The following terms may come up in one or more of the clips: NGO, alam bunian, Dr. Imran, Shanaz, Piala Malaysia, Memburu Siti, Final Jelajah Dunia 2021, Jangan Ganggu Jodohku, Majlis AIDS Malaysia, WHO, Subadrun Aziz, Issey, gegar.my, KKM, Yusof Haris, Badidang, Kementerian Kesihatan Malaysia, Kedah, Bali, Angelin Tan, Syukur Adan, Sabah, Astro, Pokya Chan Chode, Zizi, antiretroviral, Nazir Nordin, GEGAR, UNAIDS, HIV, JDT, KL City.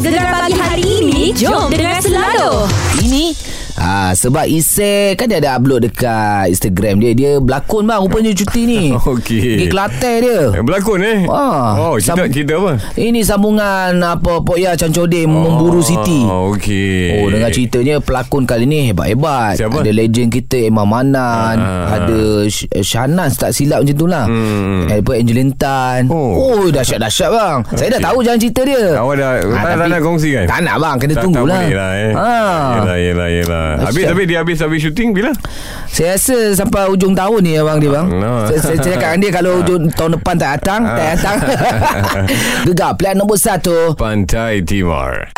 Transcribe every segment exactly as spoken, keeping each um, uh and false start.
Gegar pagi hari ini, jom dengar selalu. Ini ah, sebab Issey kan dia ada upload dekat Instagram dia. Dia berlakon bang, rupanya cuti ni. Okey. Di Kelantan dia. Berlakon eh? Ah. Oh, cerita, Sam- cerita apa? Ini sambungan apa Pokya Chan Chode, oh, Memburu Siti. Okey. Oh, dengan ceritanya pelakon kali ni hebat-hebat. Siapa? Ada legend kita Imam Manan, ah. ada Shanaz tak silap macam tulah. Hmm. Apa Angelin Tan. Oh, oh dahsyat-dahsyat bang. Okay. Saya dah tahu jalan cerita dia. Awak dah ha, tak, tak nak kongsi kan? Tak nak bang, kena tak, tunggulah. Tak boleh lah eh. Ha. Yelah, yelah, yelah. Habis, habis dia habis habis syuting bila? Saya rasa sampai hujung tahun ni abang dia bang. No. Saya, saya cakap dia kalau hujung tahun depan tak datang, tak datang. Gegar pilihan nombor satu. Pantai Timur.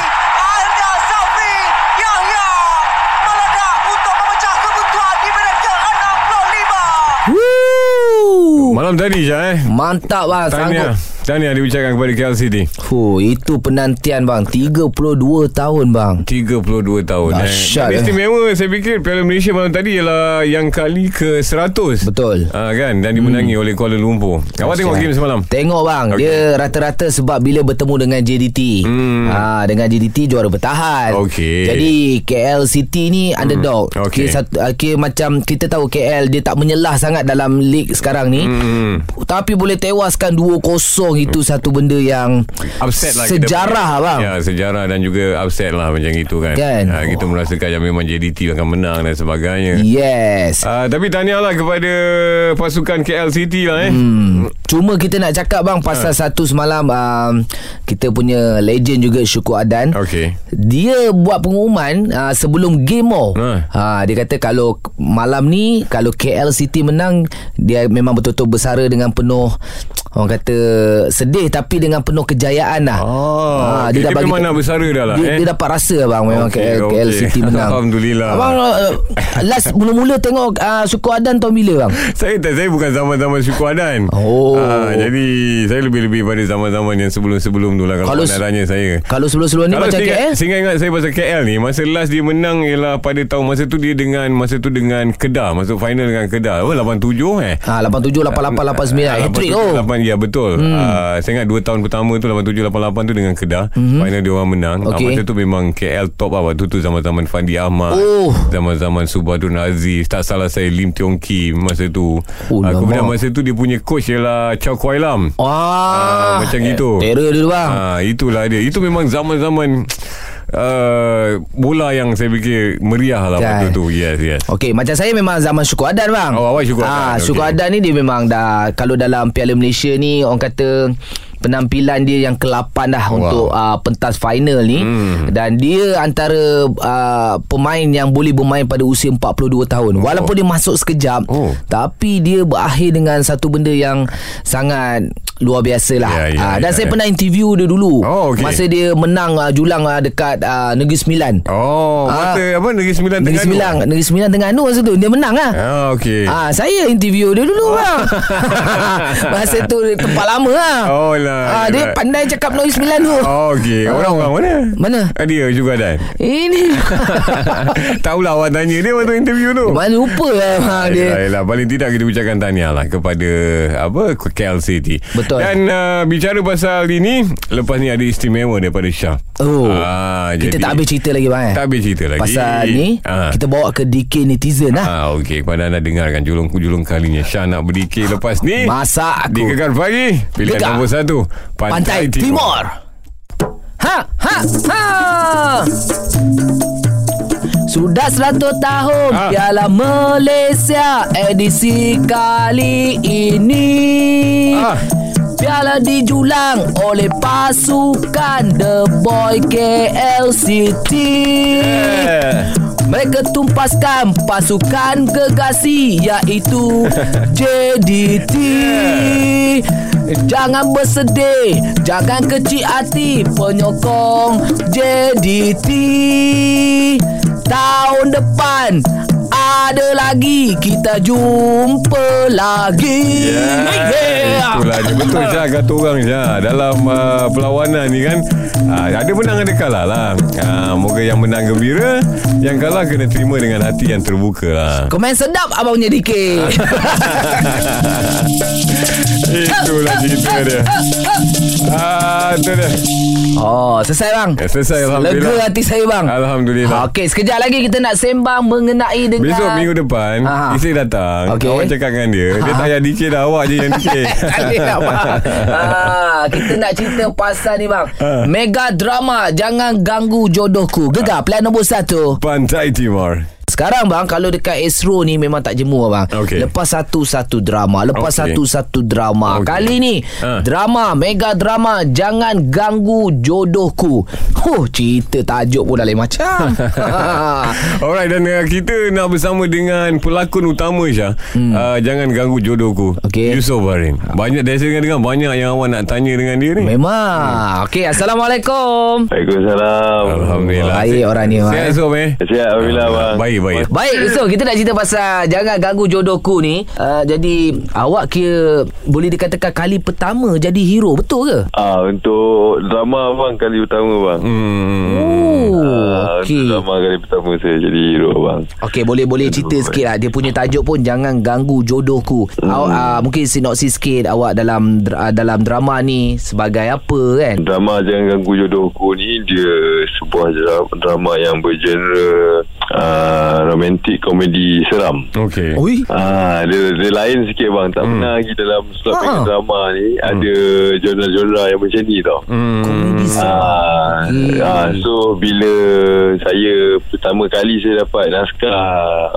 Malam tadi je eh. Mantap bang, tanya, sanggup. Tahniah diucapkan kepada K L City. Huh, itu penantian bang, tiga puluh dua tahun bang. tiga puluh dua tahun Dahsyat eh. Istimewa eh. Saya fikir Piala Malaysia malam tadi ialah yang kali ke seratus. Betul. Ah kan, dan dimenangi hmm. oleh Kuala Lumpur. Awak tengok game semalam? Tengok bang, okay. Dia rata-rata sebab bila bertemu dengan J D T. Hmm. Ah, dengan J D T juara bertahan. Okey. Jadi K L City ni underdog. Hmm. Okey. Okay, okay, macam kita tahu K L dia tak menyelah sangat dalam league sekarang ni. Hmm. Tapi boleh tewaskan dua kosong. Itu satu benda yang upset lah, sejarah bang. Ya, sejarah dan juga upset lah macam itu kan, kan? Ha, kita oh. merasakan yang memang J D T akan menang dan sebagainya. Yes. uh, Tapi tahniahlah kepada pasukan K L City lah eh. Hmm. Cuma kita nak cakap bang pasal ha. satu semalam um, kita punya legend juga Syukur Adan. Okay. Dia buat pengumuman uh, sebelum game oh. ha. ha, Dia kata kalau malam ni kalau K L City menang, dia memang betul-betul bersara dengan penuh, orang kata sedih tapi dengan penuh kejayaan lah. Oh, ha, okay. Dia, dia memang nak bersara dah lah. Dia, eh? dia dapat rasa bang memang okay, K L, okay. K L City menang. Alhamdulillah. Abang uh, last mula-mula tengok uh, Syukur Adan tahun bila bang? Saya tak, saya bukan zaman-zaman Syukur Adan. Oh. Uh, jadi saya lebih-lebih pada zaman-zaman yang sebelum-sebelum tu lah. Kalau, kalau adanya saya. Kalau sebelum-sebelum ni kalau macam sehingga, K L? Sehingga ingat saya pasal K L ni, masa last dia menang ialah pada tahun masa tu dia dengan masa tu dengan Kedah, masuk final dengan Kedah. Apa lapan tujuh eh? Ah, lapan tujuh lapan lapan lapan sembilan hat-trick oh. Ya betul. Hmm. Uh, saya ingat dua tahun pertama tu lapan tujuh lapan lapan tu dengan Kedah. Mm-hmm. Final dia orang menang. Okay. Uh, masa tu memang K L top lah. Waktu tu zaman-zaman Fandi Ahmad. Oh. Zaman-zaman Subadrun Aziz. Tak salah saya Lim Tiong Kim masa tu. Oh, uh, kemudian masa tu dia punya coach ialah Chow Kwai Lam. Ah, uh, macam eh, gitu. Terror dulu bang. Uh, itulah dia. Itu memang zaman-zaman Uh, bola yang saya fikir meriah lah waktu tu. Yes, yes. Okey, macam saya memang zaman Syukur Adan bang. Oh, awal Syukur Adan. Ah, Syukur okay. Adan ni dia memang dah, kalau dalam Piala Malaysia ni orang kata penampilan dia yang ke lapan dah wow. untuk uh, pentas final ni. Hmm. Dan dia antara uh, pemain yang boleh bermain pada usia empat puluh dua tahun. Oh. Walaupun dia masuk sekejap, oh. tapi dia berakhir dengan satu benda yang sangat luar biasa lah. Yeah, yeah, uh, dan yeah, saya yeah. pernah interview dia dulu. Oh, okay. Masa dia menang uh, julang uh, dekat uh, Negeri Sembilan. Oh, uh, mata apa Negeri Sembilan Negeri Sembilan Negeri Sembilan Terengganu masa tu dia menang lah. Oh, okay. uh, Saya interview dia dulu lah. Masa tu tempat lama lah. Oh lah. Ah, dia right. pandai cakap Negeri Sembilan tu. Oh, okey. Orang-orang mana? Mana? Dia juga dan. Ini. Taulah awak tanya dia waktu interview tu. Mana lupa lah ah, dia. Yalah, paling tidak kita ucapkan tahniah lah kepada apa K L City. Betul. Dan uh, bicara pasal ini, lepas ni ada istimewa daripada Shah. Oh. Ah, kita jadi, tak habis cerita lagi bang. Tak habis cerita lagi. Pasal ni ah. kita bawa ke D K netizen lah. Ah, okey. Kepada anda dengarkan julung-julung kalinya Shah nak berdikir lepas ni. Masak aku. Di Gegar pagi. Pilihan Gegar nombor satu. Pantai, Pantai Timur. Ha ha ha. Sudah seratus tahun ha. Piala Malaysia edisi kali ini. Ha. Piala dijulang oleh pasukan The Boy K L City. Yeah. Mereka tumpaskan pasukan gegasi iaitu J D T. Yeah. Jangan bersedih, jangan kecil hati penyokong J D T. Tahun depan ada lagi, kita jumpa lagi. Yeah, yeah. Itulah je. Betul je kata orang je. Dalam uh, perlawanan ni kan uh, ada menang ada kalah lah. uh, Moga yang menang gembira, yang kalah kena terima dengan hati yang terbuka lah. Komen sedap abang punya dikit. Itulah cerita dia. Ah, itu dia. Oh, selesai bang. Ya, selesai alhamdulillah. Lega hati saya bang. Alhamdulillah. Ha, okey, sekejap lagi kita nak sembang mengenai dengan besok minggu depan Issey datang. Okay. Awak cakap dengan dia, ha. Dia tak payah D J dah, awak je yang D J. Ha, kita nak cerita pasal ni bang. Ha. Mega drama Jangan Ganggu Jodohku. Gegar ha. Pelan nombor satu. Pantai Timur. Sekarang bang, kalau dekat Astro ni memang tak jemur bang. Okay. Lepas satu-satu drama, lepas okay. satu-satu drama. Okay. Kali ni ha. drama, mega drama Jangan Ganggu Jodohku. Huh, cerita tajuk pun dah lain macam. Alright, dan uh, kita nak bersama dengan pelakon utama Shah. Hmm. Uh, Jangan Ganggu Jodohku. Okay. Yusof Haris. Banyak dari saya dengar banyak yang awak nak tanya dengan dia ni. Memang. Hmm. Okey, assalamualaikum. Waalaikumsalam. Alhamdulillah. Baik orang ni bang. Sihat Yusof eh? Sihat alhamdulillah bang. Baik. Baik. Baik, so kita nak cerita pasal Jangan Ganggu Jodohku ni. uh, Jadi awak kira boleh dikatakan kali pertama jadi hero, betul ke? Ah, untuk drama bang, kali pertama bang. hmm. Oh, ah, okay. Untuk drama kali pertama saya jadi hero bang. Okey, boleh-boleh cerita bang. Sikit lah. Dia punya tajuk pun Jangan Ganggu Jodohku. hmm. Awak uh, mungkin sinopsis sikit awak dalam uh, dalam drama ni sebagai apa kan? Drama Jangan Ganggu Jodohku ni dia sebuah drama yang bergenre Uh, romantik komedi seram. Okey. Ah, dia, dia lain sikit bang. Tak hmm. pernah lagi dalam slot ah. drama ni hmm. ada genre-genre yang macam ni tau. Hmm. Komedi seram. Ah, hmm. ah, so bila saya pertama kali saya dapat naskah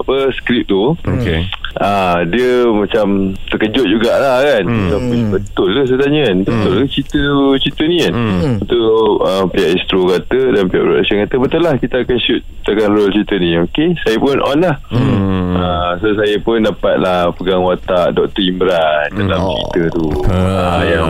apa skrip tu, okey. Ah, dia macam terkejut jugalah kan. Hmm. Betul ke saya tanya kan? Betul ke hmm. cerita cerita ni kan? Hmm. Betul. Ah, pihak Astro kata dan pihak production kata betul lah, kita akan shoot, kita akan roll cerita ni. Okey, saya pun on lah. hmm. uh, So saya pun dapatlah pegang watak Doktor Imran dalam oh. cerita tu. ha. uh, yang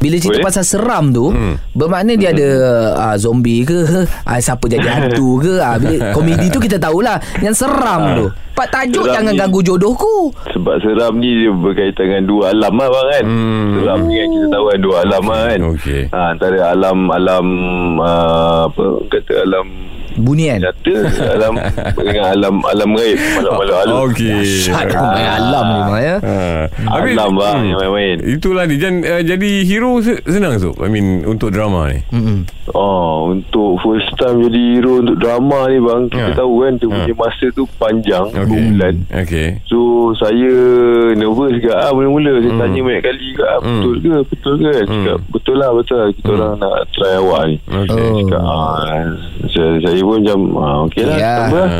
bila cerita boleh? Pasal seram tu, hmm. bermakna dia hmm. ada uh, zombie ke, uh, siapa jadi hantu ke. uh, Bila komedi tu kita tahulah yang seram ha. tu. Pak tajuk Jangan ni, Ganggu Jodohku. Sebab seram ni dia berkaitan dengan dua alam lah bang kan. hmm. Seram ni kan kita tahu kan dua alam lah kan. okay. ha, Antara alam-alam uh, apa kata alam bunian nyata alam dengan alam alam gaib, malam-malam alam. Okey. Syat ah. main alam ni mah ya. Ha. Habis, alam bang hmm. yang main-main. Itulah dia jan, uh, jadi hero senang tu. I mean untuk drama ni. Hmm. Oh, untuk first time jadi hero untuk drama ni bang, kita ha. tahu kan dia ha. punya masa tu panjang, dua okay. bulan. Okey. So saya nervous ke ah mula-mula saya hmm. tanya banyak kali ke ah, betul ke betul ke? Hmm. Cakap betul lah betul lah. Kita hmm. orang nak try awak ni. Okey. Oh. Cakap ah, saya, saya pun macam ah, okey lah yeah. tak apa ah.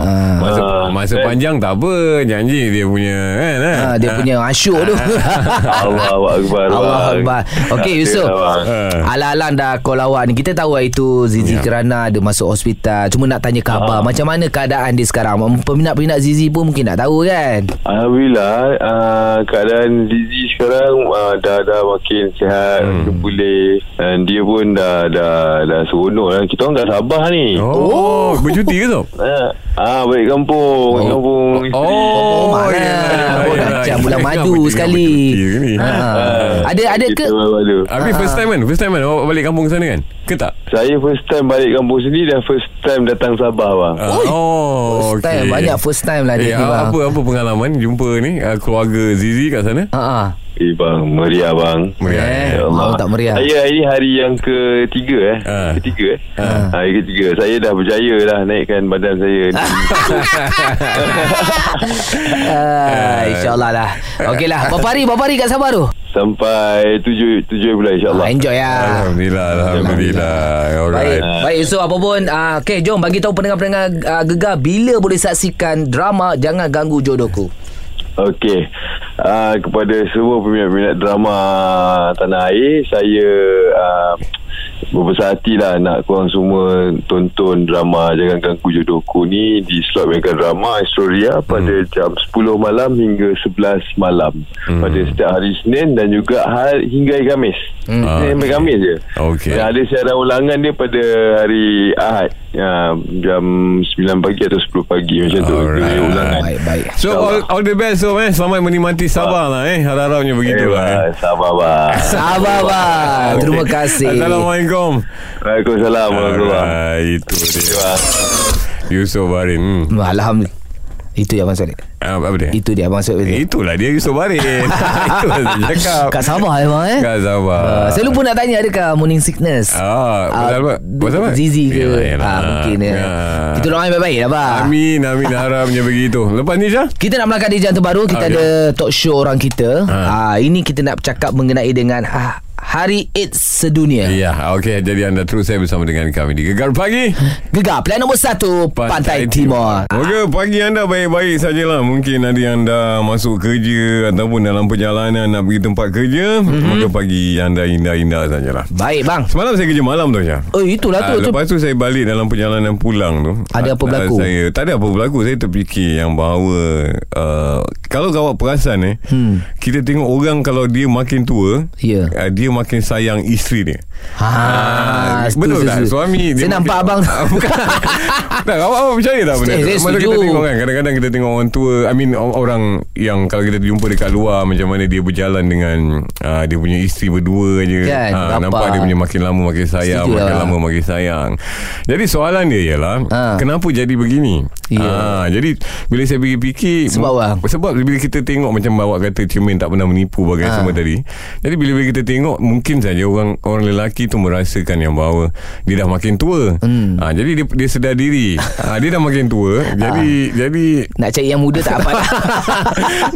ah. masa, masa eh. panjang tak apa, janji dia punya kan eh? ah, dia ah. punya asyuk tu. Allahu akbar, Allahu akbar. Okey Yusof, ala-ala dah call awak ni, kita tahu itu Zizi yeah. kerana ada masuk hospital. Cuma nak tanya khabar ah. macam mana keadaan dia sekarang. Peminat-peminat Zizi pun mungkin nak tahu kan. Alhamdulillah uh, keadaan Zizi sekarang uh, dah dah makin sihat, hmm. boleh, dan dia pun dah dah dah, dah seronok lah. Kita orang kat Sabah ni. Oh, oh, bercuti ke tu? Ha, ah, balik kampung, oh. kampung isteri. Oh, mana? Oh, yeah, yeah, macam bulan madu sekali. Ha. Ada ada ke? Habis first time kan? First time kan awak balik kampung sana kan? Ke tak? Saya first time balik kampung sini dan first time datang Sabah bang. Oh, oh first okay. time banyak first time lah eh, dia. Apa bang. Apa pengalaman jumpa ni keluarga Zizi kat sana? Ha ah. Eh bang, meriah bang. Meriah eh, ya Allah. Tak meriah. Saya ini hari yang ketiga eh uh. Ketiga eh uh. Hari ketiga. Saya dah berjaya lah naikkan badan saya. uh, InsyaAllah lah. Okey lah. Berapa hari, berapa hari kat Sabah tu? Sampai tujuh, tujuh bulan insyaAllah. ah, Enjoy lah. Alhamdulillah, Alhamdulillah. Alright. Baik, baik Yusof, apa pun uh, okey, jom bagi tahu pendengar-pendengar uh, Gegar bila boleh saksikan drama Jangan Ganggu Jodohku. Okey, uh, kepada semua peminat-peminat drama tanah air, saya uh, berbesar hati lah nak korang semua tonton drama Jangan Ganggu Jodohku ni di slot mega drama Historia pada hmm. jam sepuluh malam hingga sebelas malam hmm. pada setiap hari Senin dan juga hari hingga hari Khamis. hmm. ah, Senin hingga okay. Khamis je. okay. Dan ada siaran ulangan dia pada hari Ahad ya, jam sembilan pagi atau sepuluh pagi macam tu. Alright. Ulangan. Baik-baik. So all, all the best so eh. Selamat menikmati Sabah lah eh. Harap-harapnya begitulah eh, Sabah bah. Sabah bah. Terima kasih. Assalamualaikum. Waalaikumsalam. Alright, itu dia Yusof Haris. hmm. Alhamdulillah. Itu yang abang Suhaib. Uh, apa dia? Itu dia abang Suhaib. Eh, itulah dia Yusof Haris. Itu yang saya cakap. Kat Sabah abang eh. Kat Sabah. Uh, saya lupa nak tanya adakah morning sickness. Ah, pasal apa? Pasal apa? Zizi ke? Ya, ha, mungkin ya. Kita doakan baik-baik lah abang. Amin, amin. Harapnya begitu. Lepas ni Syah, kita nak melangkah di jantung baru. Kita okay. ada talk show orang kita. Ha. Ha, ini kita nak bercakap mengenai dengan ha, Hari AIDS Sedunia. Ya, okey. Jadi anda terus saya bersama dengan kami di Gegar Pagi. Gegar, pilihan nombor satu, Pantai, Pantai Timur. Okey, pagi anda baik-baik sajalah. Mungkin ada anda masuk kerja ataupun dalam perjalanan nak pergi tempat kerja. Mm-hmm. Maka pagi anda indah-indah sajalah. Baik, bang. Semalam saya kerja malam tu, Syah. Oh, itulah tu. Aa, lepas tu saya balik dalam perjalanan pulang tu. Ada apa berlaku? Saya, tak ada apa berlaku. Saya terfikir yang bahawa uh, kalau awak perasan eh, hmm. kita tengok orang kalau dia makin tua, yeah. uh, dia makin sayang isteri dia. Ha, ha, betul tak? Suami dia. Saya nampak abang. Tak, awak percaya tak benda tu? Masa kita tengok kan, kadang-kadang kita tengok orang tua, I mean orang yang kalau kita jumpa dekat luar, macam mana dia berjalan dengan uh, dia punya isteri berdua je kan, ha, nampak dia punya makin lama makin sayang. Setuju. Makin lah. lama makin sayang. Jadi soalan dia ialah ha. kenapa jadi begini? Yeah. Ha, jadi bila saya fikir-fikir sebab m- sebab bila kita tengok macam awak kata cermin tak pernah menipu bagai ha. semua tadi. Jadi bila kita tengok mungkin saja orang orang lelaki tu merasakan yang bahawa dia dah makin tua. Hmm. Ha, jadi dia, dia sedar diri. Ha, dia dah makin tua. Jadi ha. jadi nak cari yang muda tak apa.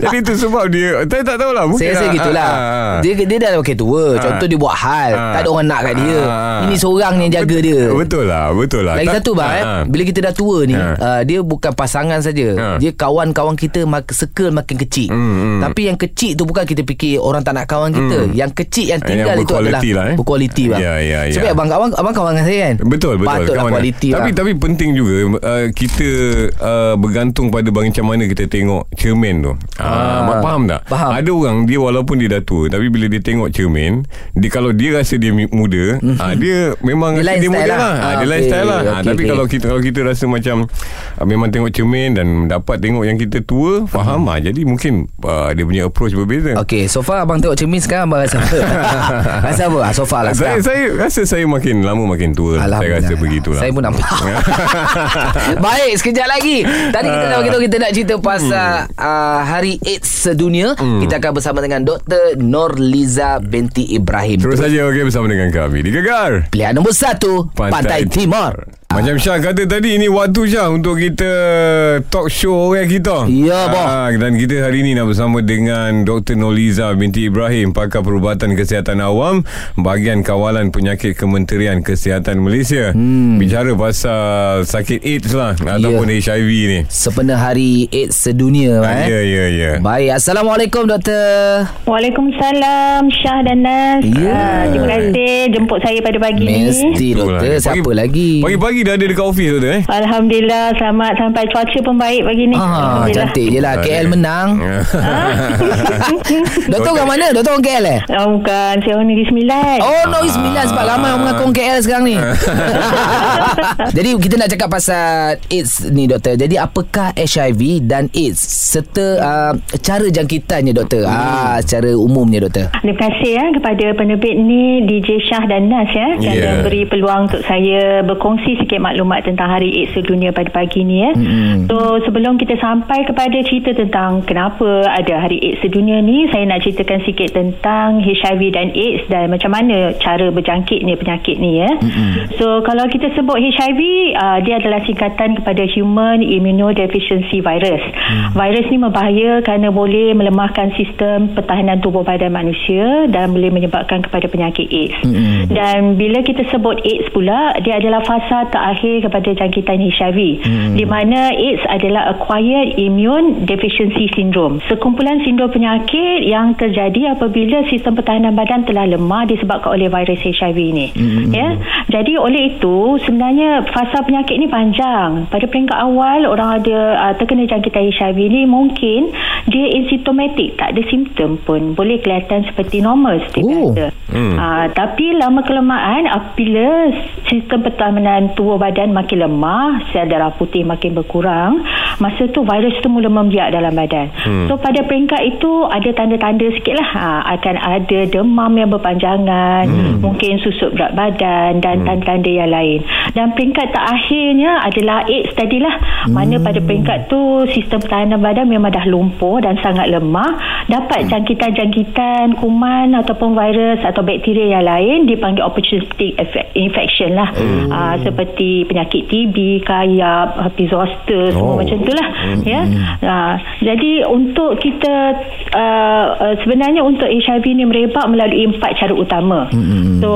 Jadi itu sebab dia saya tak tahulah mungkin. Saya rasa ha, gitulah. Ha. Dia dia dah makin tua. Ha. Contoh dia buat hal, ha. tak ada orang nak kat dia. Ha. Ini seorang yang jaga betul, dia. Betul lah, betul lah. Lagi tak, satu bang, ha. eh, bila kita dah tua ni, ha. uh, dia bukan pasangan saja. Ha. Dia kawan-kawan kita mak- circle makin kecil. Hmm, hmm. Tapi yang kecil tu bukan kita fikir orang tak nak kawan kita. Hmm. Yang kecil yang tinggal yang itu adalah lah, eh? berkualiti bang. Ya, ya, ya. Sebab abang kawan abang kawan dengan saya kan. Betul, betul. Patutlah kualiti. Tapi tapi penting juga uh, kita uh, bergantung pada macam mana kita tengok cermin tu. Ah, ah, faham tak? Faham. Ada orang dia walaupun dia dah tua tapi bila dia tengok cermin, dia kalau dia rasa dia muda, mm-hmm. ah, dia memang dia, dia muda lah. Ah, dia okay, lifestyle lah. Okay, ah, tapi okay. kalau kita kalau kita rasa macam ah, memang tengok cermin dan dapat tengok yang kita tua, faham ah. Jadi mungkin ah, dia punya approach berbeza. Okey, so far abang tengok cermin sekarang abang rasa apa? Rasa apa? So far lah. Saya, saya rasa saya makin lama makin tua. Saya rasa begitulah. Saya pun nampak. Baik, sekejap lagi. Tadi kita dah beritahu kita nak cerita pasal hmm. uh, Hari AIDS Sedunia. Hmm. Kita akan bersama dengan Doktor Norliza Binti Ibrahim. Terus saja okey bersama dengan kami di Gegar. Pilihan nombor satu, Pantai, Pantai Timur. Timur. Macam Syah kata tadi, ini waktu Syah untuk kita talk show orang kita. Ya, bang. Ha, dan kita hari ini nak bersama dengan Doktor Norliza Binti Ibrahim, pakar perubatan kesihatan awam, bahagian kawalan penyakit Kementerian Kesihatan Malaysia. Hmm. Bicara pasal sakit AIDS lah, ataupun ya. H I V ni. Sepenuh hari AIDS sedunia. Ha, eh? Ya, ya, ya. Baik, Assalamualaikum Doktor. Waalaikumsalam Syah dan Nas. Ya. Ha, terima kasih jemput saya pada pagi Mesti, ni. Mesti Doktor, siapa pagi, lagi? Pagi-pagi dah ada dekat ofis tu eh. Alhamdulillah, selamat sampai cuaca pun baik pagi ni. Ah, cantik je lah. K L menang. Doktor kat mana? Doktor orang K L eh? Oh, bukan. Saya orang Negeri Sembilan. Oh, Negeri Sembilan sebab ramai orang mengaku orang K L sekarang ni. Jadi kita nak cakap pasal AIDS ni Doktor. Jadi apakah H I V dan AIDS serta uh, cara jangkitannya Doktor? Hmm. Ah, secara umumnya Doktor. Terima kasih ya kepada penerbit ni D J Shah dan Nas ya yang yeah. beri peluang untuk saya berkongsi sikit maklumat tentang Hari AIDS Sedunia pada pagi ni ya. Mm-hmm. So sebelum kita sampai kepada cerita tentang kenapa ada Hari AIDS Sedunia ni, saya nak ceritakan sikit tentang H I V dan AIDS dan macam mana cara berjangkitnya penyakit ni ya. Mm-hmm. So kalau kita sebut H I V, uh, dia adalah singkatan kepada Human Immunodeficiency Virus. Mm. Virus ni membahaya kerana boleh melemahkan sistem pertahanan tubuh badan manusia dan boleh menyebabkan kepada penyakit AIDS. Mm-hmm. Dan bila kita sebut AIDS pula, dia adalah fasa tak akhir kepada jangkitan H I V hmm. di mana AIDS adalah Acquired Immune Deficiency Syndrome, sekumpulan sindrom penyakit yang terjadi apabila sistem pertahanan badan telah lemah disebabkan oleh virus H I V ni. hmm. Ya, jadi oleh itu sebenarnya fasa penyakit ni panjang. Pada peringkat awal orang ada uh, terkena jangkitan H I V ni mungkin dia asymptomatik, tak ada simptom pun, boleh kelihatan seperti normal seperti biasa. oh. hmm. uh, tapi lama kelamaan apabila sistem pertahanan tubuh suhu badan makin lemah, sel darah putih makin berkurang, masa tu virus tu mula membiak dalam badan. Hmm. So pada peringkat itu ada tanda-tanda sikit lah. Ha, akan ada demam yang berpanjangan, hmm. mungkin susut berat badan dan hmm. tanda-tanda yang lain. Dan peringkat terakhirnya adalah AIDS tadilah. Hmm. Mana pada peringkat tu sistem pertahanan badan memang dah lumpuh dan sangat lemah. Dapat hmm. jangkitan-jangkitan kuman ataupun virus atau bakteria yang lain, dipanggil opportunistic infection lah. Hmm. Uh, seperti penyakit T B, kayap, herpes zoster, semua oh. macam tu lah. Mm-hmm. Ya? Uh, jadi untuk kita uh, uh, sebenarnya untuk H I V ni merebak melalui empat cara utama. Mm-hmm. So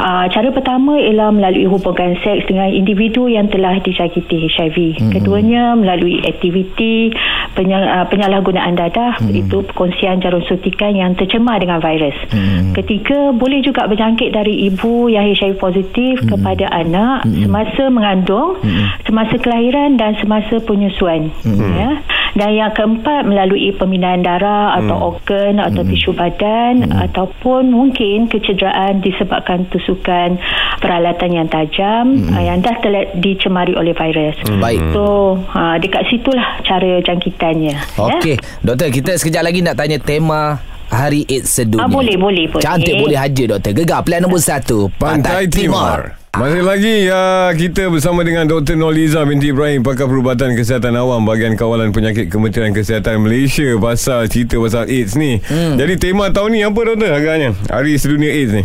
uh, cara pertama ialah melalui hubungan seks dengan individu yang telah dijangkiti H I V. Mm-hmm. Keduanya melalui aktiviti penyal- uh, penyalahgunaan dadah, mm-hmm. itu perkongsian jarum suntikan yang tercemar dengan virus. Mm-hmm. Ketiga, boleh juga berjangkit dari ibu yang H I V positif mm-hmm. kepada anak mm-hmm. semasa mengandung, mm-hmm. semasa kelahiran dan semasa penyusuan. Mm-hmm. Ya. Dan yang keempat, melalui pembinaan darah atau mm. organ atau mm. tisu badan mm. ataupun mungkin kecederaan disebabkan tusukan peralatan yang tajam mm. yang dah telah dicemari oleh virus. Baik. Mm. So, ha, dekat situlah cara jangkitannya. Okey, ya? Doktor, kita sekejap lagi nak tanya tema Hari AIDS Sedunia. Ah, boleh, boleh, boleh. Cantik boleh haja, Doktor. Gegar, plan nombor satu. Pantai, Pantai Timur. Timur. Masih lagi uh, kita bersama dengan Doktor Norliza Binti Ibrahim, pakar perubatan kesihatan awam bahagian kawalan penyakit Kementerian Kesihatan Malaysia, pasal cerita pasal AIDS ni. Hmm. Jadi tema tahun ni apa, Doktor, agaknya? Hari Sedunia AIDS ni.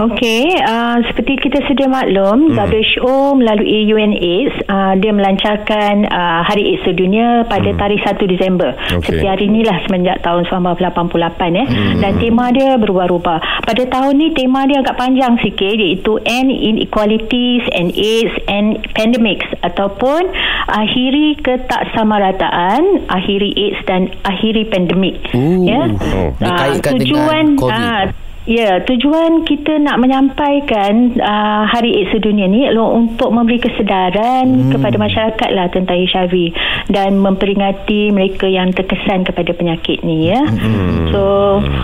Okey, uh, seperti kita sedia maklum, hmm. W H O melalui U N AIDS uh, dia melancarkan uh, Hari AIDS Sedunia pada hmm. tarikh satu Disember. Okay. Seperti hari inilah semenjak tahun sembilan belas lapan puluh lapan eh. Hmm. Dan tema dia berubah-ubah. Pada tahun ni tema dia agak panjang sikit, iaitu End Inequalities and AIDS and Pandemics, ataupun akhiri ketaksamarataan, akhiri AIDS dan akhiri pandemik. Ooh. Ya. Oh. Dikaitkan uh, tujuan, dengan COVID. Uh, Ya, tujuan kita nak menyampaikan uh, Hari AIDS Sedunia ni untuk memberi kesedaran hmm. kepada masyarakat lah tentang H I V dan memperingati mereka yang terkesan kepada penyakit ni, ya. Hmm. So,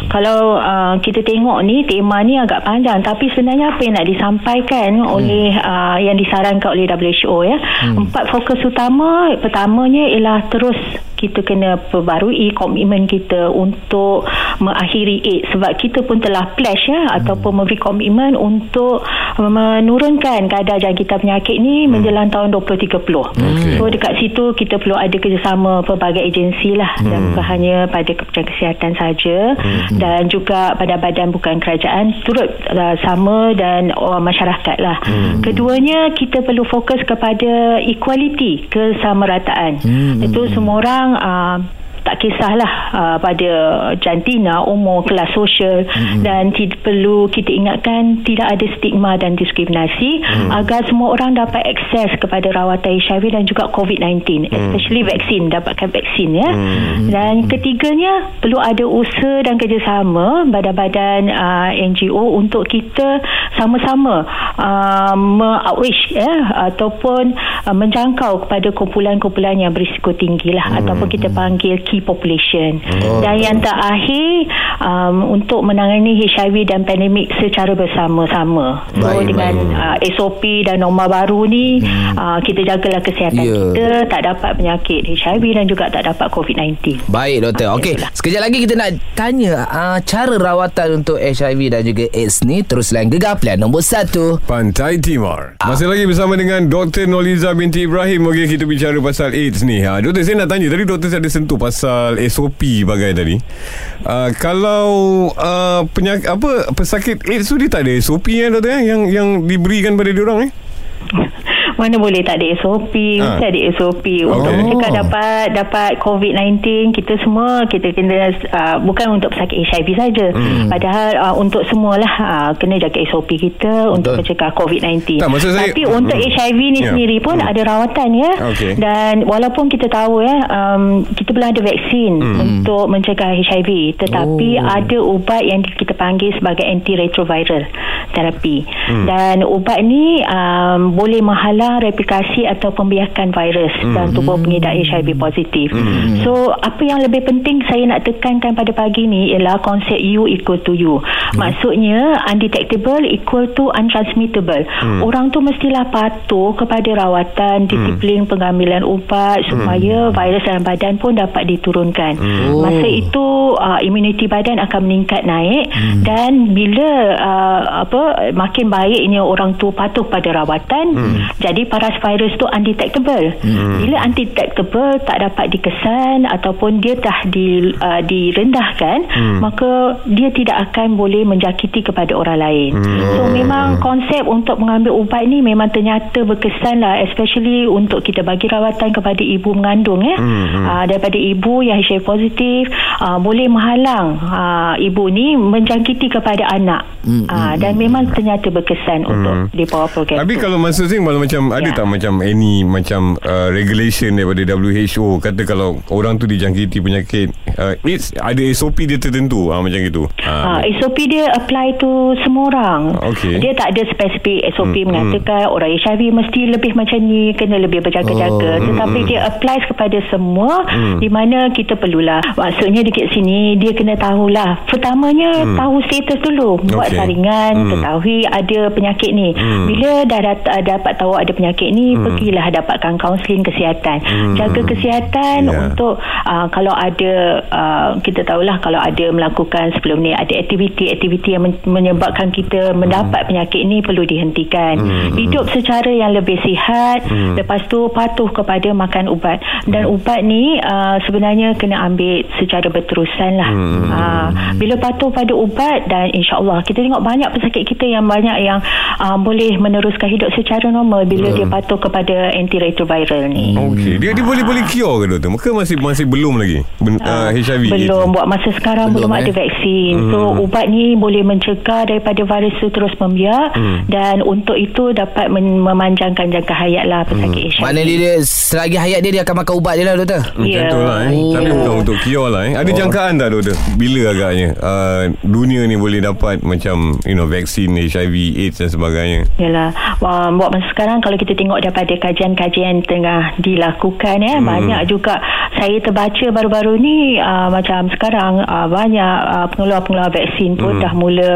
kalau uh, kita tengok ni, tema ni agak panjang, tapi sebenarnya apa yang nak disampaikan hmm. oleh uh, yang disarankan oleh W H O, ya. Hmm. Empat fokus utama. Pertamanya ialah terus kita kena perbarui komitmen kita untuk mengakhiri AIDS, sebab kita pun telah pledge, ya, hmm. ataupun memberi komitmen untuk menurunkan kadar jangkitan penyakit ni menjelang hmm. tahun dua ribu tiga puluh. Okay. So dekat situ kita perlu ada kerjasama pelbagai agensi lah, hmm. dan bukan hanya pada Kementerian Kesihatan saja, hmm. dan juga badan-badan bukan kerajaan turut uh, sama dan uh, masyarakat lah. Hmm. Keduanya, kita perlu fokus kepada equality, kesamarataan. Hmm. Itu semua orang Uh, tak kisahlah uh, pada jantina, umur, kelas sosial, mm-hmm. dan t- perlu kita ingatkan tidak ada stigma dan diskriminasi, mm. agar semua orang dapat akses kepada rawatan H I V dan juga covid sembilan belas, mm. especially vaksin, dapatkan vaksin, ya. Mm. Dan ketiganya, perlu ada usaha dan kerjasama badan-badan uh, N G O untuk kita sama-sama uh, me-outreach, ya, ataupun uh, menjangkau kepada kumpulan-kumpulan yang berisiko tinggi lah, mm. ataupun kita panggil population. Oh. Dan yang terakhir, um, untuk menangani H I V dan pandemik secara bersama-sama. So baik, dengan baik. Uh, S O P dan norma baru ni, hmm. uh, kita jagalah kesihatan, yeah. kita tak dapat penyakit H I V dan juga tak dapat covid sembilan belas. Baik, Doktor. Okey, sekejap lagi kita nak tanya uh, cara rawatan untuk H I V dan juga AIDS ni. Terus lain Gegar, plan nombor satu, Pantai Timur. Ah. Masih lagi bersama dengan Doktor Norliza Binti Ibrahim. Okey, kita bicara pasal AIDS ni. Ha, Doktor, saya nak tanya, tadi Doktor saya ada sentuh pasal pasal S O P bagai tadi. Uh, kalau uh, penyak, apa pesakit AIDS tu dia tak ada S O P, ya, Doktor, eh? yang yang diberikan pada diorang, eh? Mana boleh tak ada S O P, ha. Mesti ada S O P. Untuk oh. mereka dapat dapat covid sembilan belas, kita semua kita kena uh, bukan untuk pesakit H I V saja. Hmm. Padahal uh, untuk semualah uh, kena jaga S O P kita untuk mencegah covid sembilan belas. Tak, saya, tapi uh, untuk uh, H I V ni, yeah. sendiri pun hmm. ada rawatan, ya. Okay. Dan walaupun kita tahu, ya, um, kita belum ada vaksin hmm. untuk mencegah H I V, tetapi oh. ada ubat yang kita panggil sebagai antiretroviral terapi. Hmm. Dan ubat ni um, boleh menghalang melarang replikasi atau pembiakan virus mm. dalam tubuh pengidap H I V positif. Mm. So apa yang lebih penting saya nak tekankan pada pagi ni ialah konsep U equal to U. Mm. Maksudnya undetectable equal to untransmittable. Mm. Orang tu mestilah patuh kepada rawatan, disiplin mm. pengambilan ubat supaya mm. virus dalam badan pun dapat diturunkan. Mm. Masa itu uh, immunity badan akan meningkat naik mm. dan bila uh, apa makin baiknya orang tu patuh pada rawatan, mm. jadi paras virus tu undetectable. Mm. Bila undetectable tak dapat dikesan ataupun dia dah di, uh, direndahkan, mm. maka dia tidak akan boleh menjakiti kepada orang lain. Mm. So memang konsep untuk mengambil ubat ni memang ternyata berkesan lah, especially untuk kita bagi rawatan kepada ibu mengandung ya. Mm. Uh, daripada ibu yang H I V positif uh, boleh menghalang uh, ibu ni menjangkiti kepada anak. Mm. Uh, dan memang ternyata berkesan mm. untuk dibawa program. Tapi kalau maksud saya kalau macam yeah. ada tak macam any macam uh, regulation daripada W H O kata kalau orang tu dijangkiti penyakit uh, AIDS ada S O P dia tertentu uh, macam itu. Uh, uh, S O P dia apply to semua orang. Okay. Dia tak ada spesifik S O P mm. mengatakan mm. orang H I V mesti lebih macam ni, kena lebih berjaga-jaga. Oh. Tetapi mm. dia apply kepada semua mm. di mana kita perlulah. Maksudnya dekat sini dia kena tahulah. Pertamanya mm. tahu status dulu. Buat okay. saringan, mm. ketahui ada penyakit ni. Mm. Bila dah dat- dapat tahu ada penyakit ni, mm. pergilah dapatkan kaunseling kesihatan. Mm. Jaga kesihatan yeah. untuk uh, kalau ada uh, kita tahulah kalau ada melakukan sebelum ni ada aktiviti-aktiviti yang menyebabkan kita mendapat penyakit ni perlu dihentikan. Mm. Hidup secara yang lebih sihat, mm. lepas tu patuh kepada makan ubat. Dan ubat ni uh, sebenarnya kena ambil secara berterusan lah. Mm. Uh, bila patuh pada ubat dan insyaAllah kita tengok banyak pesakit kita yang banyak yang uh, boleh meneruskan hidup secara normal bila yeah. dia patuh kepada antiretroviral ni. Okey, dia dia ha. boleh boleh cure ke doktor? Maka masih masih belum lagi ben, ha. uh, H I V. Belum buat masa sekarang belum, belum eh. ada vaksin. Hmm. So ubat ni boleh mencegah daripada virus itu terus membiak hmm. dan untuk itu dapat memanjangkan jangka hayat lah pesakit hmm. H I V. Maknanya dia selagi hayat dia dia akan makan ubat je lah doktor. Ya. Yeah. Lah, eh. oh. Tapi bukan untuk cure lah eh. Ada oh. jangkaan tak doktor? Bila agaknya uh, dunia ni boleh dapat macam you know vaksin H I V AIDS dan sebagainya? Yalah. Um, buat masa sekarang kalau kita tengok daripada kajian-kajian tengah dilakukan ya, eh, hmm. banyak juga saya terbaca baru-baru ni uh, macam sekarang uh, banyak uh, pengeluar-pengeluar vaksin pun hmm. dah mula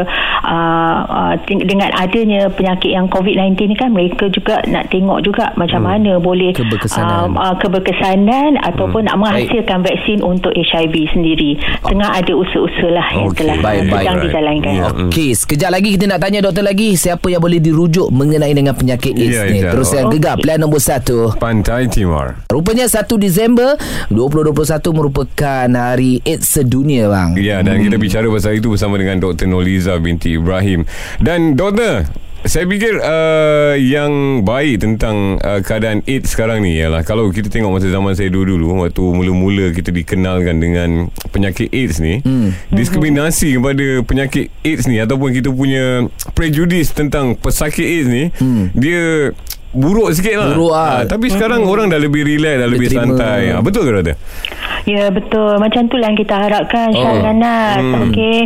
uh, uh, ting- dengan adanya penyakit yang covid sembilan belas ni kan mereka juga nak tengok juga macam hmm. mana boleh keberkesanan, uh, uh, keberkesanan ataupun hmm. nak menghasilkan baik. Vaksin untuk H I V sendiri tengah ada usul-usul lah yang okay. telah baik, sedang baik, dijalankan yeah. Okey, sekejap lagi kita nak tanya doktor lagi siapa yang boleh dirujuk mengenai dengan penyakit AIDS yeah, ni yeah. Terus yang oh. gegar pilihan nombor satu Pantai Timur. Rupanya satu Disember dua ribu dua puluh satu merupakan hari AIDS sedunia bang. Ya, dan hmm. kita bicara pasal itu bersama dengan Doktor Norliza Binti Ibrahim. Dan doktor, saya fikir uh, yang baik tentang uh, keadaan AIDS sekarang ni ialah kalau kita tengok masa zaman saya dulu-dulu waktu mula-mula kita dikenalkan dengan penyakit AIDS ni hmm. diskriminasi hmm. kepada penyakit AIDS ni ataupun kita punya prejudis tentang pesakit AIDS ni hmm. dia buruk sikit lah, buruk lah. Ha, tapi sekarang hmm. orang dah lebih relax, dah lebih Terima. santai ha, betul ke doktor? Ya betul, macam tu lah yang kita harapkan oh. Syahranat hmm. okay.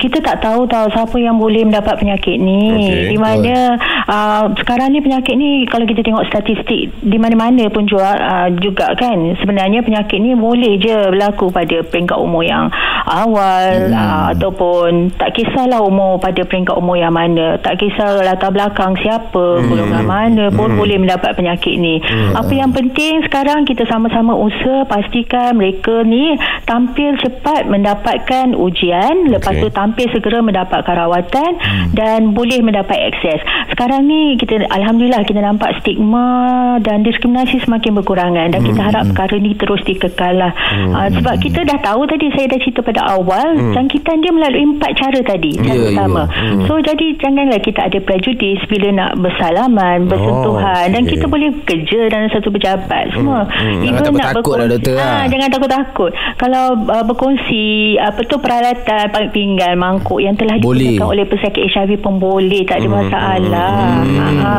Kita tak tahu tahu siapa yang boleh mendapat penyakit ni okay. Di mana oh. uh, sekarang ni penyakit ni kalau kita tengok statistik di mana-mana pun jual, uh, juga kan sebenarnya penyakit ni boleh je berlaku pada peringkat umur yang awal hmm. uh, ataupun tak kisahlah umur pada peringkat umur yang mana, tak kisah latar belakang siapa, golongan hmm. mana pun hmm. boleh mendapat penyakit ni hmm. Apa yang penting sekarang kita sama-sama usaha pastikan mereka ni tampil cepat mendapatkan ujian okay. Lepas tu tampil segera mendapatkan rawatan hmm. dan boleh mendapat akses. Sekarang ni kita Alhamdulillah kita nampak stigma dan diskriminasi semakin berkurangan dan hmm. kita harap perkara ni terus dikekal lah hmm. uh, sebab kita dah tahu tadi saya dah cerita pada awal hmm. jangkitan dia melalui empat cara tadi cara yeah, pertama yeah. Hmm. So jadi janganlah kita ada prejudis bila nak bersalaman bersentuhan. Oh, okay. Dan kita boleh kerja dalam satu pejabat semua. Hmm, hmm. Jangan nak takut lah doktor. Ha, jangan takut-takut. Kalau uh, berkongsi apa tu peralatan, pinggan, mangkuk yang telah digunakan oleh pesakit H I V pun boleh, tak ada masalah. Hmm. Hmm. Ha.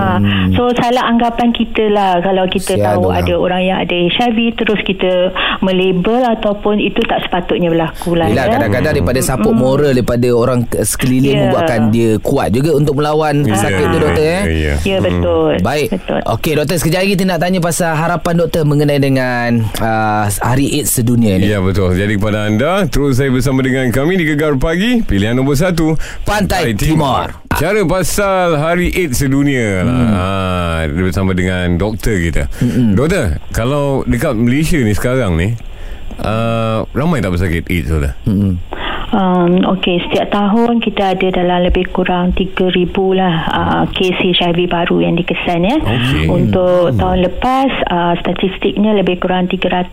So salah anggapan kita lah kalau kita Sial tahu orang. ada orang yang ada H I V terus kita melabel ataupun itu tak sepatutnya berlaku lah. Yelah, ya? Kadang-kadang hmm. daripada support hmm. moral daripada orang sekeliling yeah. membuatkan dia kuat juga untuk melawan yeah. sakit tu doktor eh. Ya yeah, yeah. yeah, betul. Hmm. Baik Baik. Betul. Okey, doktor, sekejap lagi kita nak tanya pasal harapan doktor mengenai dengan uh, Hari AIDS sedunia ini. Ya, betul. Jadi kepada anda, terus saya bersama dengan kami di Gegar Pagi, pilihan nombor satu, Pantai, Pantai Timur. Timur. Cara pasal Hari AIDS sedunia lah. Hmm. Ha, bersama dengan doktor kita. Hmm-hmm. Doktor, kalau dekat Malaysia ni sekarang ni, uh, ramai tak bersakit AIDS, doktor? Hmm. Um, Okey, setiap tahun kita ada dalam lebih kurang tiga ribu lah uh, kes H I V baru yang dikesan, ya. Okay. Untuk hmm. tahun lepas uh, statistiknya lebih kurang tiga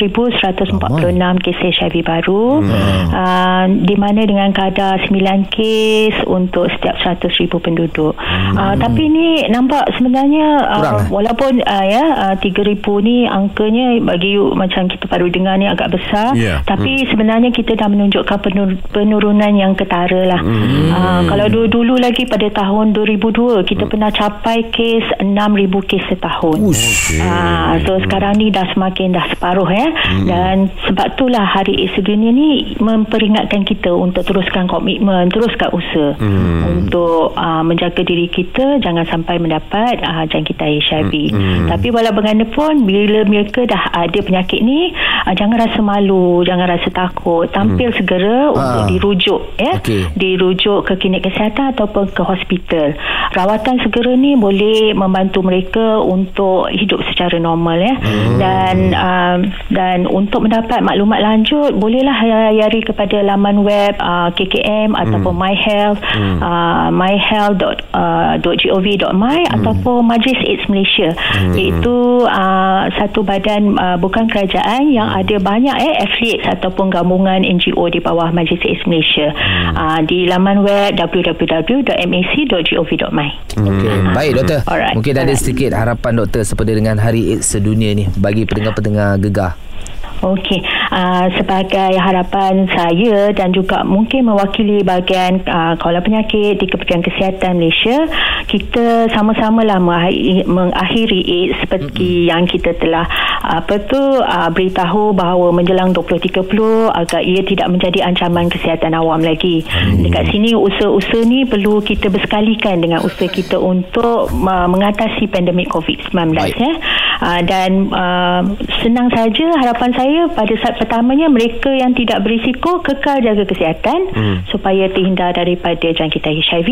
ribu seratus empat puluh enam kes H I V baru, hmm. uh, di mana dengan kadar sembilan kes untuk setiap seratus ribu penduduk. hmm. uh, Tapi ni nampak sebenarnya uh, kurang, walaupun uh, ya, uh, tiga ribu ni angkanya bagi you, macam kita baru dengar ni agak besar, yeah. Tapi hmm. sebenarnya kita dah menunjukkan penurunan yang ketara lah. hmm. uh, Kalau dulu-dulu lagi pada tahun dua ribu dua kita hmm. pernah capai kes enam ribu kes setahun. okay. uh, So sekarang ni dah semakin dah separuh, ya. hmm. Dan sebab itulah Hari AIDS Sedunia ni memperingatkan kita untuk teruskan komitmen, teruskan usaha hmm. untuk uh, menjaga diri kita jangan sampai mendapat uh, jangkitan H I V. hmm. Tapi walau bagaimanapun, bila mereka dah ada penyakit ni, uh, jangan rasa malu, jangan rasa takut, tampil hmm. segera untuk ha. dirujuk, ya. Okay. Dirujuk ke klinik kesihatan ataupun ke hospital. Rawatan segera ni boleh membantu mereka untuk hidup secara normal, ya. Hmm. Dan um, dan untuk mendapat maklumat lanjut, bolehlah layari kepada laman web uh, K K M ataupun hmm. myhealth hmm. uh, myhealth dot gov dot my hmm. ataupun Majlis AIDS Malaysia. Hmm. Iaitu uh, satu badan uh, bukan kerajaan yang ada banyak eh affiliates ataupun gabungan N G O di bawah Majlis AIDS Malaysia. hmm. uh, Di laman web w w w dot m a c dot gov dot my. okay. uh, Baik, doktor. Alright. Mungkin Alright. ada sedikit harapan doktor sempena dengan Hari AIDS Sedunia ni bagi pendengar-pendengar Gegar. Okey, uh, sebagai harapan saya dan juga mungkin mewakili bahagian uh, kawalan penyakit di Kementerian Kesihatan Malaysia, kita sama-samalah mengakhiri AIDS seperti mm-hmm. yang kita telah apa tu uh, beritahu bahawa menjelang dua ribu tiga puluh agar ia tidak menjadi ancaman kesihatan awam lagi. Mm. Dekat sini usaha-usaha ni perlu kita bersekalikan dengan usaha kita untuk uh, mengatasi pandemik covid sembilan belas, ya. Uh, dan uh, senang saja harapan saya pada saat pertamanya, mereka yang tidak berisiko kekal jaga kesihatan hmm. supaya terhindar daripada jangkitan H I V.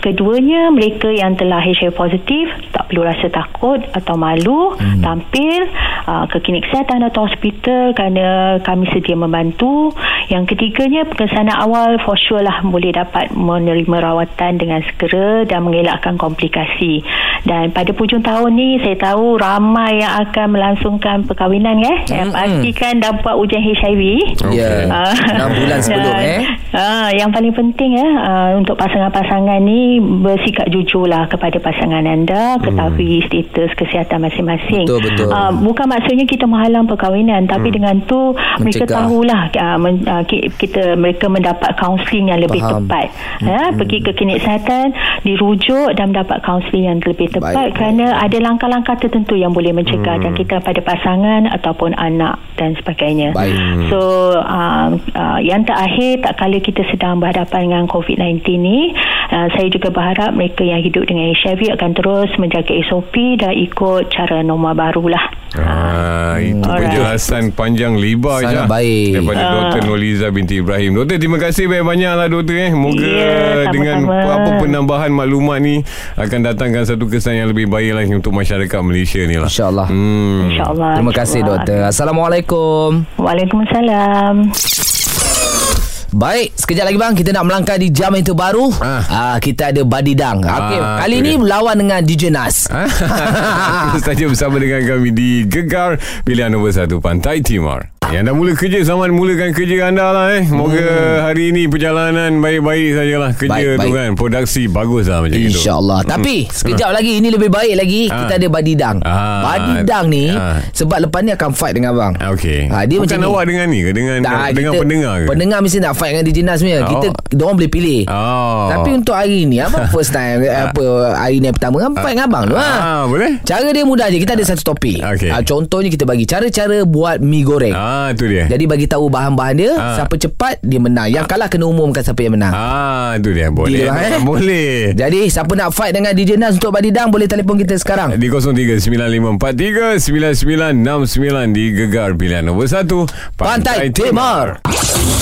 Keduanya, mereka yang telah H I V positif tak perlu rasa takut atau malu hmm. tampil uh, ke klinik kesihatan atau hospital kerana kami sedia membantu. Yang ketiganya, pengesanan awal for sure lah boleh dapat menerima rawatan dengan segera dan mengelakkan komplikasi. Dan pada hujung tahun ni saya tahu ramai yang akan melangsungkan perkahwinan, ya. hmm. Pasti kan dah buat ujian H I V. Ya. Yeah. enam bulan sebelum, dan, eh. Uh, yang paling penting, ya, uh, untuk pasangan-pasangan ni bersikap jujurlah kepada pasangan anda, ketahui hmm. status kesihatan masing-masing. Betul, betul. Uh, bukan maksudnya kita menghalang perkahwinan, hmm. tapi dengan tu mencegah. Mereka tahulah uh, men, uh, kita mereka mendapat kaunseling yang lebih Faham. tepat. Hmm. Ya, pergi ke klinik kesihatan, dirujuk dan mendapat kaunseling yang lebih tepat. Baik. Kerana ada langkah-langkah tertentu yang boleh mencegah hmm. jangkitan pada pasangan ataupun anak dan sebagainya. Baik. So uh, uh, yang terakhir, tak kala kita sedang berhadapan dengan covid sembilan belas ni, uh, saya juga berharap mereka yang hidup dengan H I V akan terus menjaga S O P dan ikut cara normal barulah. Ah, itu Alright. penjelasan panjang lebar je daripada uh. Doktor Norliza Binti Ibrahim. Doktor, terima kasih banyak-banyaklah doktor, eh. Moga yeah, dengan apa penambahan maklumat ni akan datangkan satu kesan yang lebih baik lagi untuk masyarakat Malaysia ni lah. InsyaAllah. hmm. InsyaAllah. Terima kasih doktor. Assalamualaikum. Waalaikumsalam. Baik, sekejap lagi bang, kita nak melangkah di jam itu baru. Ah. Ah, kita ada Badidang. Okey, ah, kali ini lawan dengan D J Nas. Ah. Terus saja bersama dengan kami di Gegar, pilihan nombor satu, Pantai Timur. Yang dah mula kerja, selamat mulakan kerja anda lah, eh. Moga hmm. hari ini perjalanan baik-baik sajalah. Kerja baik, tu baik. kan, produksi bagus lah macam itu. InsyaAllah. Hmm. Tapi sekejap ha. lagi, ini lebih baik lagi. Ha. Kita ada Badidang. Ha. Badidang ni, ha. sebab lepas ni akan fight dengan abang. Okey. Ha, dia bukan macam awak ni. dengan ni ke? Dengan, tak, dengan kita, pendengar ke? Pendengar mesti nak fight dengan D J Nas punya. Kita, oh. diorang boleh pilih. Oh. Tapi untuk hari ni, abang first time, apa, hari ni pertama, kan fight dengan abang tu. Ha. Ha, boleh? Cara dia mudah je. Kita ada satu topik. Okay. Ha, contohnya kita bagi cara-cara buat mi goreng. Ha. Ah, tu dia. Jadi bagi tahu bahan-bahan dia, ah. siapa cepat dia menang. Yang kalah kena umumkan siapa yang menang. Ah, tu dia. Boleh. Dia lah, eh? Boleh. Jadi siapa nak fight dengan D J Nas untuk Badidang boleh telefon kita sekarang di kosong tiga sembilan lima empat tiga sembilan sembilan enam sembilan di Gegar pilihan nombor satu Pantai, Pantai Timur.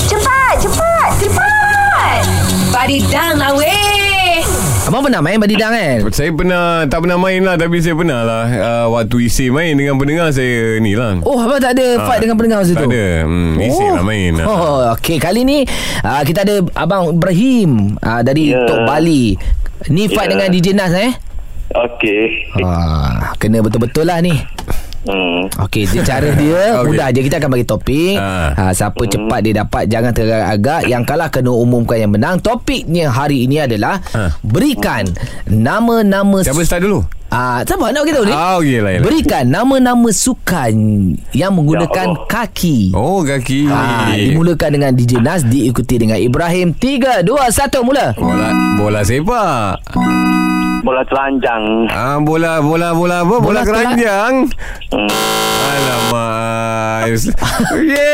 Cepat, cepat, cepat. Badidang lah weh. Abang pernah main badidang kan? Saya pernah, tak pernah main lah. Tapi saya pernah lah uh, waktu Issey main dengan pendengar saya ni lah. Oh, abang tak ada ha, fight dengan pendengar masa tak tu? Tak ada. Hmm, Issey oh. lah main lah. Oh, okay. Kali ni uh, kita ada Abang Ibrahim uh, dari yeah. Tok Bali. Ni fight yeah. dengan D J Nas eh? Okay. Ha, kena betul-betul lah ni. Hmm. Okey, cara dia okay. mudah je. Kita akan bagi topik. Ha. Ha, siapa hmm. cepat dia dapat, jangan teragak-agak. Yang kalah kena umumkan yang menang. Topiknya hari ini adalah ha. berikan hmm. nama-nama. Siapa start dulu? Ah, ha, siapa nak kita ni? Oh, yelah, yelah. Berikan nama-nama sukan yang menggunakan ya kaki. Oh, kaki. Ha, dimulakan dengan D J Nas, diikuti dengan Ibrahim. tiga, dua, satu, mula. Bola bola sepak. Bola telanjang. Ah, bola bola bola apa? Bola, bola keranjang. Hmm. Alamak. Yeay.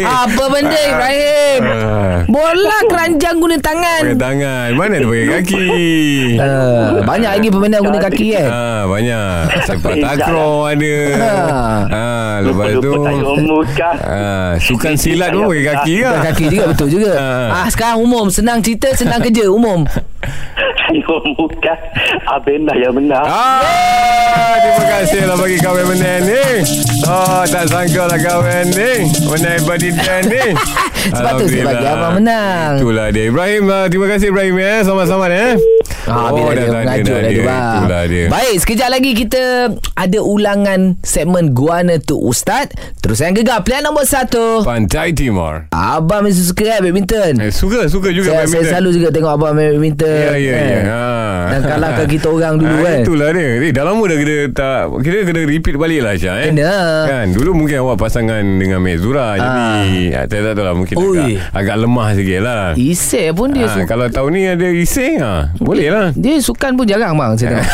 Apa benda Ibrahim? Ah. Bola keranjang guna tangan. Guna tangan. Mana dia pakai kaki? Uh, banyak lagi permainan guna kaki kan? Eh? Ah, banyak. Sepak takraw ada. Ah, lepas tu ah, sukan silat pun pakai kaki kan? Pakai kaki juga betul juga. Ah, sekarang umum, senang cerita, senang kerja, umum. Bukan Abenah yang benar. Ah, terima kasihlah bagi kawan Menen ni. Oh, tak sangka lah kawan ni menang badminton ni. Sepatutnya bagi abang menang. Itulah dia Ibrahim. Terima kasih Ibrahim ya. Sama-sama eh. Ah, oh, dia mengajuk dah dia. Itulah dia. Baik, sekejap lagi kita ada ulangan segmen Guana tu Ustaz. Terus yang gegar pilihan nombor satu Pantai Timur. Abang mesti suka kan badminton. Eh, suka, suka juga saya, badminton. Saya selalu juga tengok abang main badminton. Ya, ya, kan? ya. Ha. Dan kalahkan kita orang dulu ha, kan. Itulah dia. Eh, dah lama dah kita tak kita kena repeat balik lah Shah eh. Kena. Kan dulu mungkin awak pasangan dengan Mezura ha. jadi ha, tak tahu lah mungkin agak, agak lemah sikitlah. Issey pun dia ha, suka. Kalau tahun ni ada Issey ha, boleh lah. Dia sukan pun jarang bang saya tengok.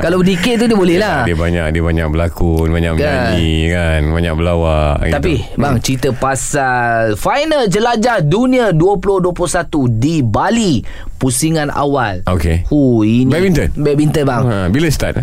Kalau dikit tu dia boleh lah. Dia banyak dia banyak berlakon, banyak kan. menyanyi kan, banyak berlawak. Tapi gitu. Bang cerita pasal Final Jelajah Dunia dua ribu dua puluh satu di Bali, pusingan awal. Okey. Hu ini badminton. Badminton bang. Ha, bila start?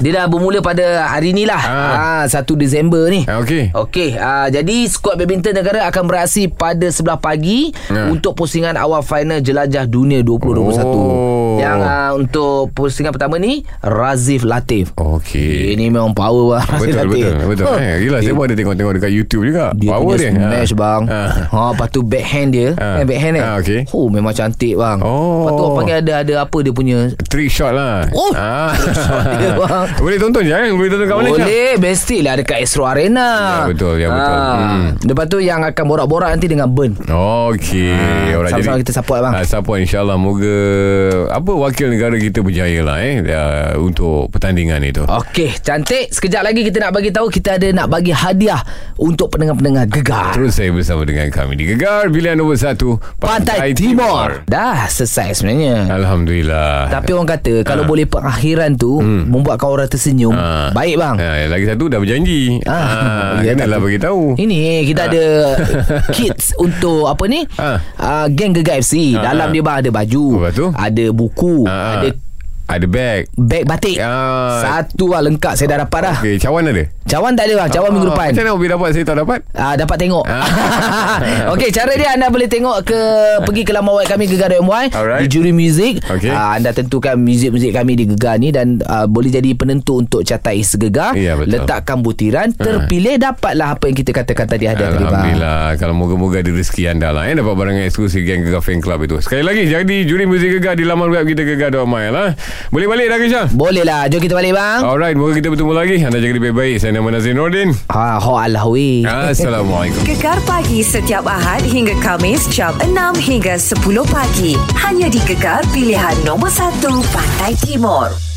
Dia dah bermula pada hari ni lah ha. ha, satu Disember ni. Okey. Okey. Ha, jadi skuad badminton negara akan beraksi pada sebelas pagi ha. untuk pusingan awal final Jelajah Dunia dua ribu dua puluh satu. Oh. Yang ha, untuk pusingan pertama ni Razif Latif. Okey. Ini memang power lah. Betul Latif. betul betul. Ha. Eh, gila saya pun ada tengok-tengok dekat YouTube juga. Dia power dia. Smash ha. bang. Ha. ha lepas tu backhand dia. Ha. Eh, backhand eh. Ha, okay. Oh memang cantik bang. Oh. Lepas tu orang panggil ada ada apa dia punya trick shot lah. Oh. Ha. Trick shot dia bang. Boleh tonton je kan? Boleh tonton kat Malaysia? Boleh, bestie lah dekat Astro Arena. Ya, betul, ya betul. Ha. Hmm. Lepas tu yang akan borak-borak nanti dengan Burn. Okey. Ha. Orang jadi kita support bang. Ha, support insya-Allah moga apa wakil negara kita berjayalah eh untuk pertandingan itu. Okey, cantik. Sekejap lagi kita nak bagi tahu kita ada nak bagi hadiah untuk pendengar-pendengar Gegar. Terus saya bersama dengan kami di Gegar pilihan nombor satu Pantai, Pantai Timur. Timur. Dah selesai sebenarnya. Alhamdulillah. Tapi orang kata kalau ha. boleh pengakhiran tu hmm. membuat kau orang tersenyum ha. baik bang ha. Lagi satu dah berjanji ha. Ha. Kenalah beritahu ini kita ha. ada kids untuk apa ni ha. uh, geng Gegar F C ha. dalam dia bang ada baju oh, ada buku ha. ada ada beg beg batik ah. Satu lah lengkap saya dah dapat dah. Okey, cawan ada? Cawan tak ada bang. Cawan ah, minggu depan. Macam mana boleh dapat? Saya tak dapat ah, dapat tengok ah. Okey, cara dia anda boleh tengok ke pergi ke laman web kami gegar dot my right. di Juri Music okay. ah, anda tentukan muzik-muzik kami di Gegar ni dan ah, boleh jadi penentu untuk catai segegar ya, letakkan butiran terpilih ah. dapatlah apa yang kita katakan tadi ada. Alhamdulillah tadi, kalau moga-moga ada rezeki anda lah eh, dapat barang eksklusif geng Gegar Fan Club itu. Sekali lagi jadi Juri Music Gegar di laman web kita gegar dot my lah. Boleh balik dah ke Syah? Boleh lah. Jom kita balik bang. Alright, moga kita bertemu lagi. Anda jaga diri baik-baik. Saya nama Nazir Nordin. Ha, ho alahwi. Assalamualaikum. Gegar Pagi setiap Ahad hingga Khamis jam enam hingga sepuluh pagi. Hanya di Gegar pilihan nombor satu Pantai Timur.